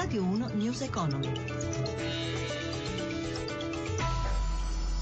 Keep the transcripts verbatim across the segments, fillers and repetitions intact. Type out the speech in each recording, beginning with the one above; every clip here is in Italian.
Radio uno News Economy.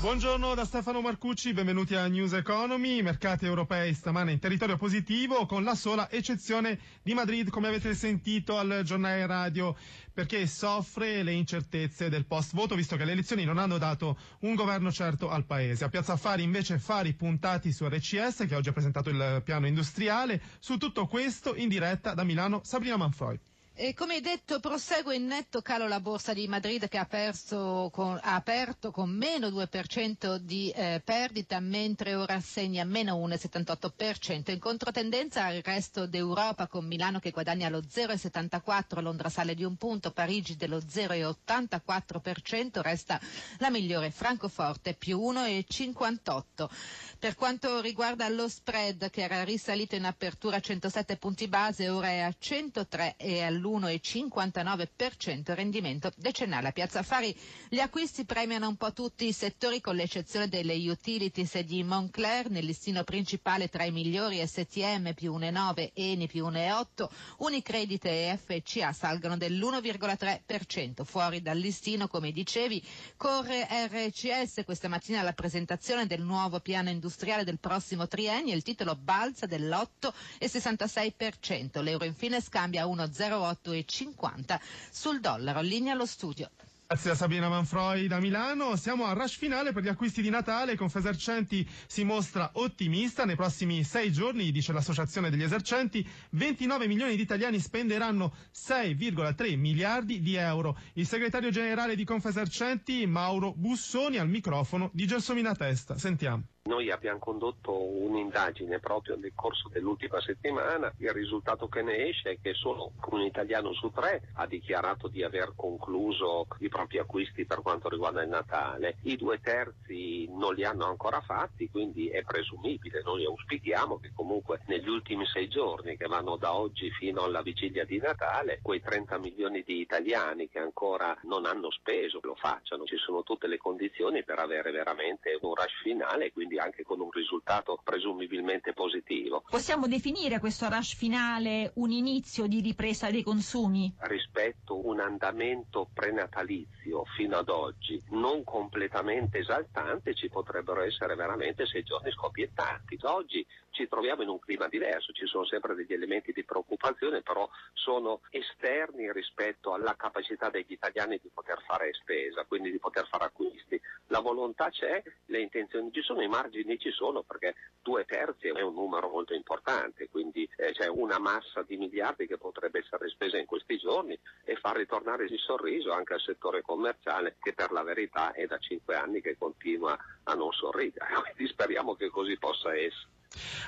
Buongiorno da Stefano Marcucci, benvenuti a News Economy. I mercati europei stamane in territorio positivo, con la sola eccezione di Madrid, come avete sentito al giornale radio, perché soffre le incertezze del post-voto, visto che le elezioni non hanno dato un governo certo al Paese. A Piazza Affari invece affari puntati su R C S, che oggi ha presentato il piano industriale. Su tutto questo, in diretta da Milano, Sabrina Manfroi. E come detto, prosegue in netto calo la borsa di Madrid, che ha, perso con, ha aperto con meno due per cento di eh, perdita, mentre ora segna meno uno virgola settantotto per cento. In controtendenza al resto d'Europa, con Milano che guadagna lo zero virgola settantaquattro per cento, Londra sale di un punto, Parigi dello zero virgola ottantaquattro per cento, resta la migliore Francoforte più uno virgola cinquantotto per cento. Per quanto riguarda lo spread, che era risalito in apertura a centosette punti base, ora è a centotré e all'uno virgola cinquantanove per cento rendimento decennale. A Piazza Affari gli acquisti premiano un po' tutti i settori, con l'eccezione delle utilities e di Moncler. Nel listino principale tra i migliori S T M più uno virgola nove, E N I più uno virgola otto, Unicredit e F C A salgono dell'uno virgola tre per cento. Fuori dal listino, come dicevi, corre R C S, questa mattina la presentazione del nuovo piano industriale industriale del prossimo triennio, il titolo balza dell'otto virgola sessantasei per cento. L'euro infine scambia a uno virgola zero otto cinquanta sul dollaro. Linea allo studio. Grazie a Sabrina Manfroi da Milano. Siamo al rush finale per gli acquisti di Natale. Confesercenti si mostra ottimista. Nei prossimi sei giorni, dice l'associazione degli esercenti, ventinove milioni di italiani spenderanno sei virgola tre miliardi di euro. Il segretario generale di Confesercenti, Mauro Bussoni, al microfono di Gelsomina Testa. Sentiamo. Noi abbiamo condotto un'indagine proprio nel corso dell'ultima settimana. Il risultato che ne esce è che solo un italiano su tre ha dichiarato di aver concluso i propri acquisti per quanto riguarda il Natale. I due terzi non li hanno ancora fatti, quindi è presumibile. Noi auspichiamo che comunque negli ultimi sei giorni, che vanno da oggi fino alla vigilia di Natale, quei trenta milioni di italiani che ancora non hanno speso lo facciano. Ci sono tutte le condizioni per avere veramente un rush finale, quindi anche con un risultato presumibilmente positivo. Possiamo definire questo rush finale un inizio di ripresa dei consumi? Rispetto a un andamento prenatalizio fino ad oggi non completamente esaltante, ci potrebbero essere veramente sei giorni scoppiettanti. Oggi ci troviamo in un clima diverso, ci sono sempre degli elementi di preoccupazione, però sono esterni rispetto alla capacità degli italiani di poter fare spesa, quindi di poter fare acquisti. La volontà c'è, le intenzioni ci sono, i margini ci sono, perché due terzi è un numero molto importante, quindi eh, c'è una massa di miliardi che potrebbe essere spesa in questi giorni e far ritornare il sorriso anche al settore commerciale, che per la verità è da cinque anni che continua a non sorridere, quindi speriamo che così possa essere.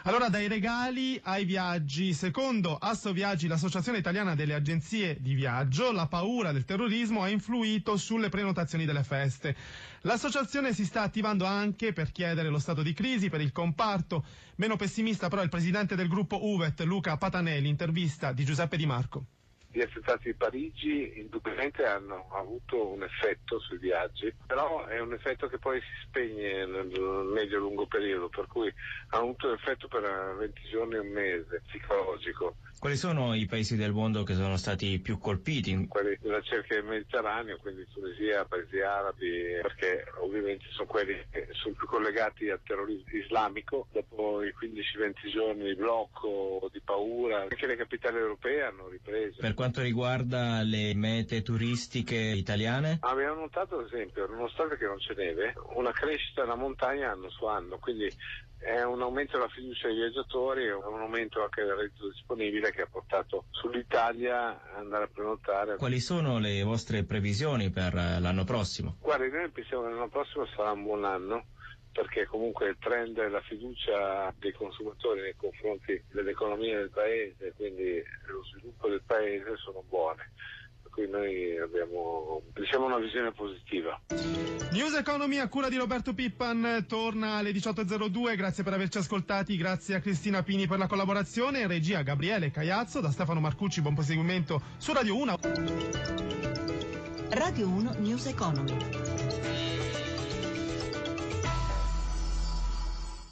Allora, dai regali ai viaggi. Secondo Assoviaggi, l'associazione italiana delle agenzie di viaggio, la paura del terrorismo ha influito sulle prenotazioni delle feste. L'associazione si sta attivando anche per chiedere lo stato di crisi per il comparto. Meno pessimista però il presidente del gruppo Uvet, Luca Patanè, l'intervista di Giuseppe Di Marco. Gli attentati di Parigi indubbiamente hanno avuto un effetto sui viaggi, però è un effetto che poi si spegne nel medio-lungo periodo, per cui ha avuto un effetto per venti giorni e un mese, psicologico. Quali sono i paesi del mondo che sono stati più colpiti? Quelli della cerchia del Mediterraneo, quindi Tunisia, paesi arabi, perché ovviamente sono quelli che sono più collegati al terrorismo islamico. Dopo i quindici venti giorni di blocco, di paura, anche le capitali europee hanno ripreso. Per quanto riguarda le mete turistiche italiane? Abbiamo notato, ad esempio, nonostante che non c'è neve, una crescita della montagna anno su anno, quindi è un aumento della fiducia dei viaggiatori, è un aumento anche del reddito disponibile che ha portato sull'Italia a andare a prenotare. Quali sono le vostre previsioni per l'anno prossimo? Guardi, noi pensiamo che l'anno prossimo sarà un buon anno, perché comunque il trend è la fiducia dei consumatori nei confronti dell'economia del Paese, quindi lo sviluppo del Paese sono buone. Quindi noi abbiamo, diciamo, una visione positiva. News Economy a cura di Roberto Pippan torna alle diciotto e zero due. Grazie per averci ascoltati, grazie a Cristina Pini per la collaborazione, regia Gabriele Cagliazzo. Da Stefano Marcucci, buon proseguimento su Radio uno. Radio uno News Economy.